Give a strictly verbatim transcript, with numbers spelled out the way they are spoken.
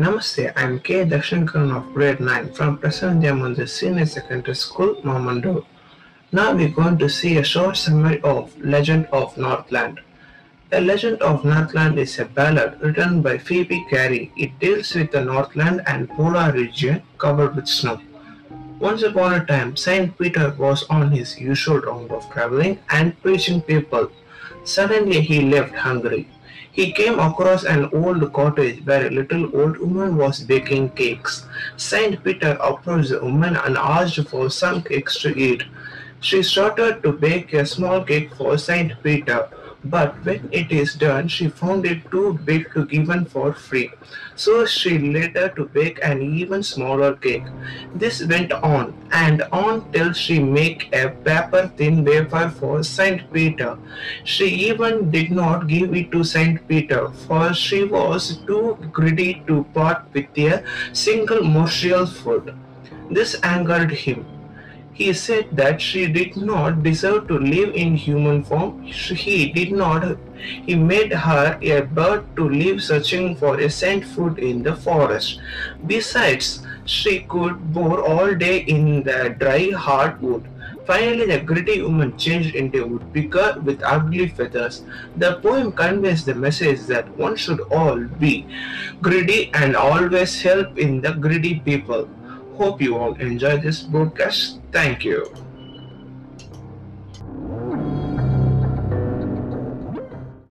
Namaste, I am K Dakshankaran of grade nine from Prasanjyam Senior Secondary School, Momando. Now we are going to see a short summary of Legend of Northland. The Legend of Northland is a ballad written by Phoebe Cary. It deals with the Northland and polar region covered with snow. Once upon a time, Saint Peter was on his usual round of traveling and preaching people. Suddenly he left hungry. He came across an old cottage where a little old woman was baking cakes. Saint Peter approached the woman and asked for some cakes to eat. She started to bake a small cake for Saint Peter, but when it is done, she found it too big to give him for free. So she later to bake an even smaller cake. This went on and on till she made a paper-thin wafer for Saint Peter. She even did not give it to Saint Peter, for she was too greedy to part with a single morsel of food. This angered him. He said that she did not deserve to live in human form. He did not. He made her a bird to live searching for a scent food in the forest. Besides, she could bore all day in the dry hardwood. Finally, the gritty woman changed into a woodpecker with ugly feathers. The poem conveys the message that one should all be greedy and always help in the greedy people. Hope you all enjoy this broadcast. Thank you.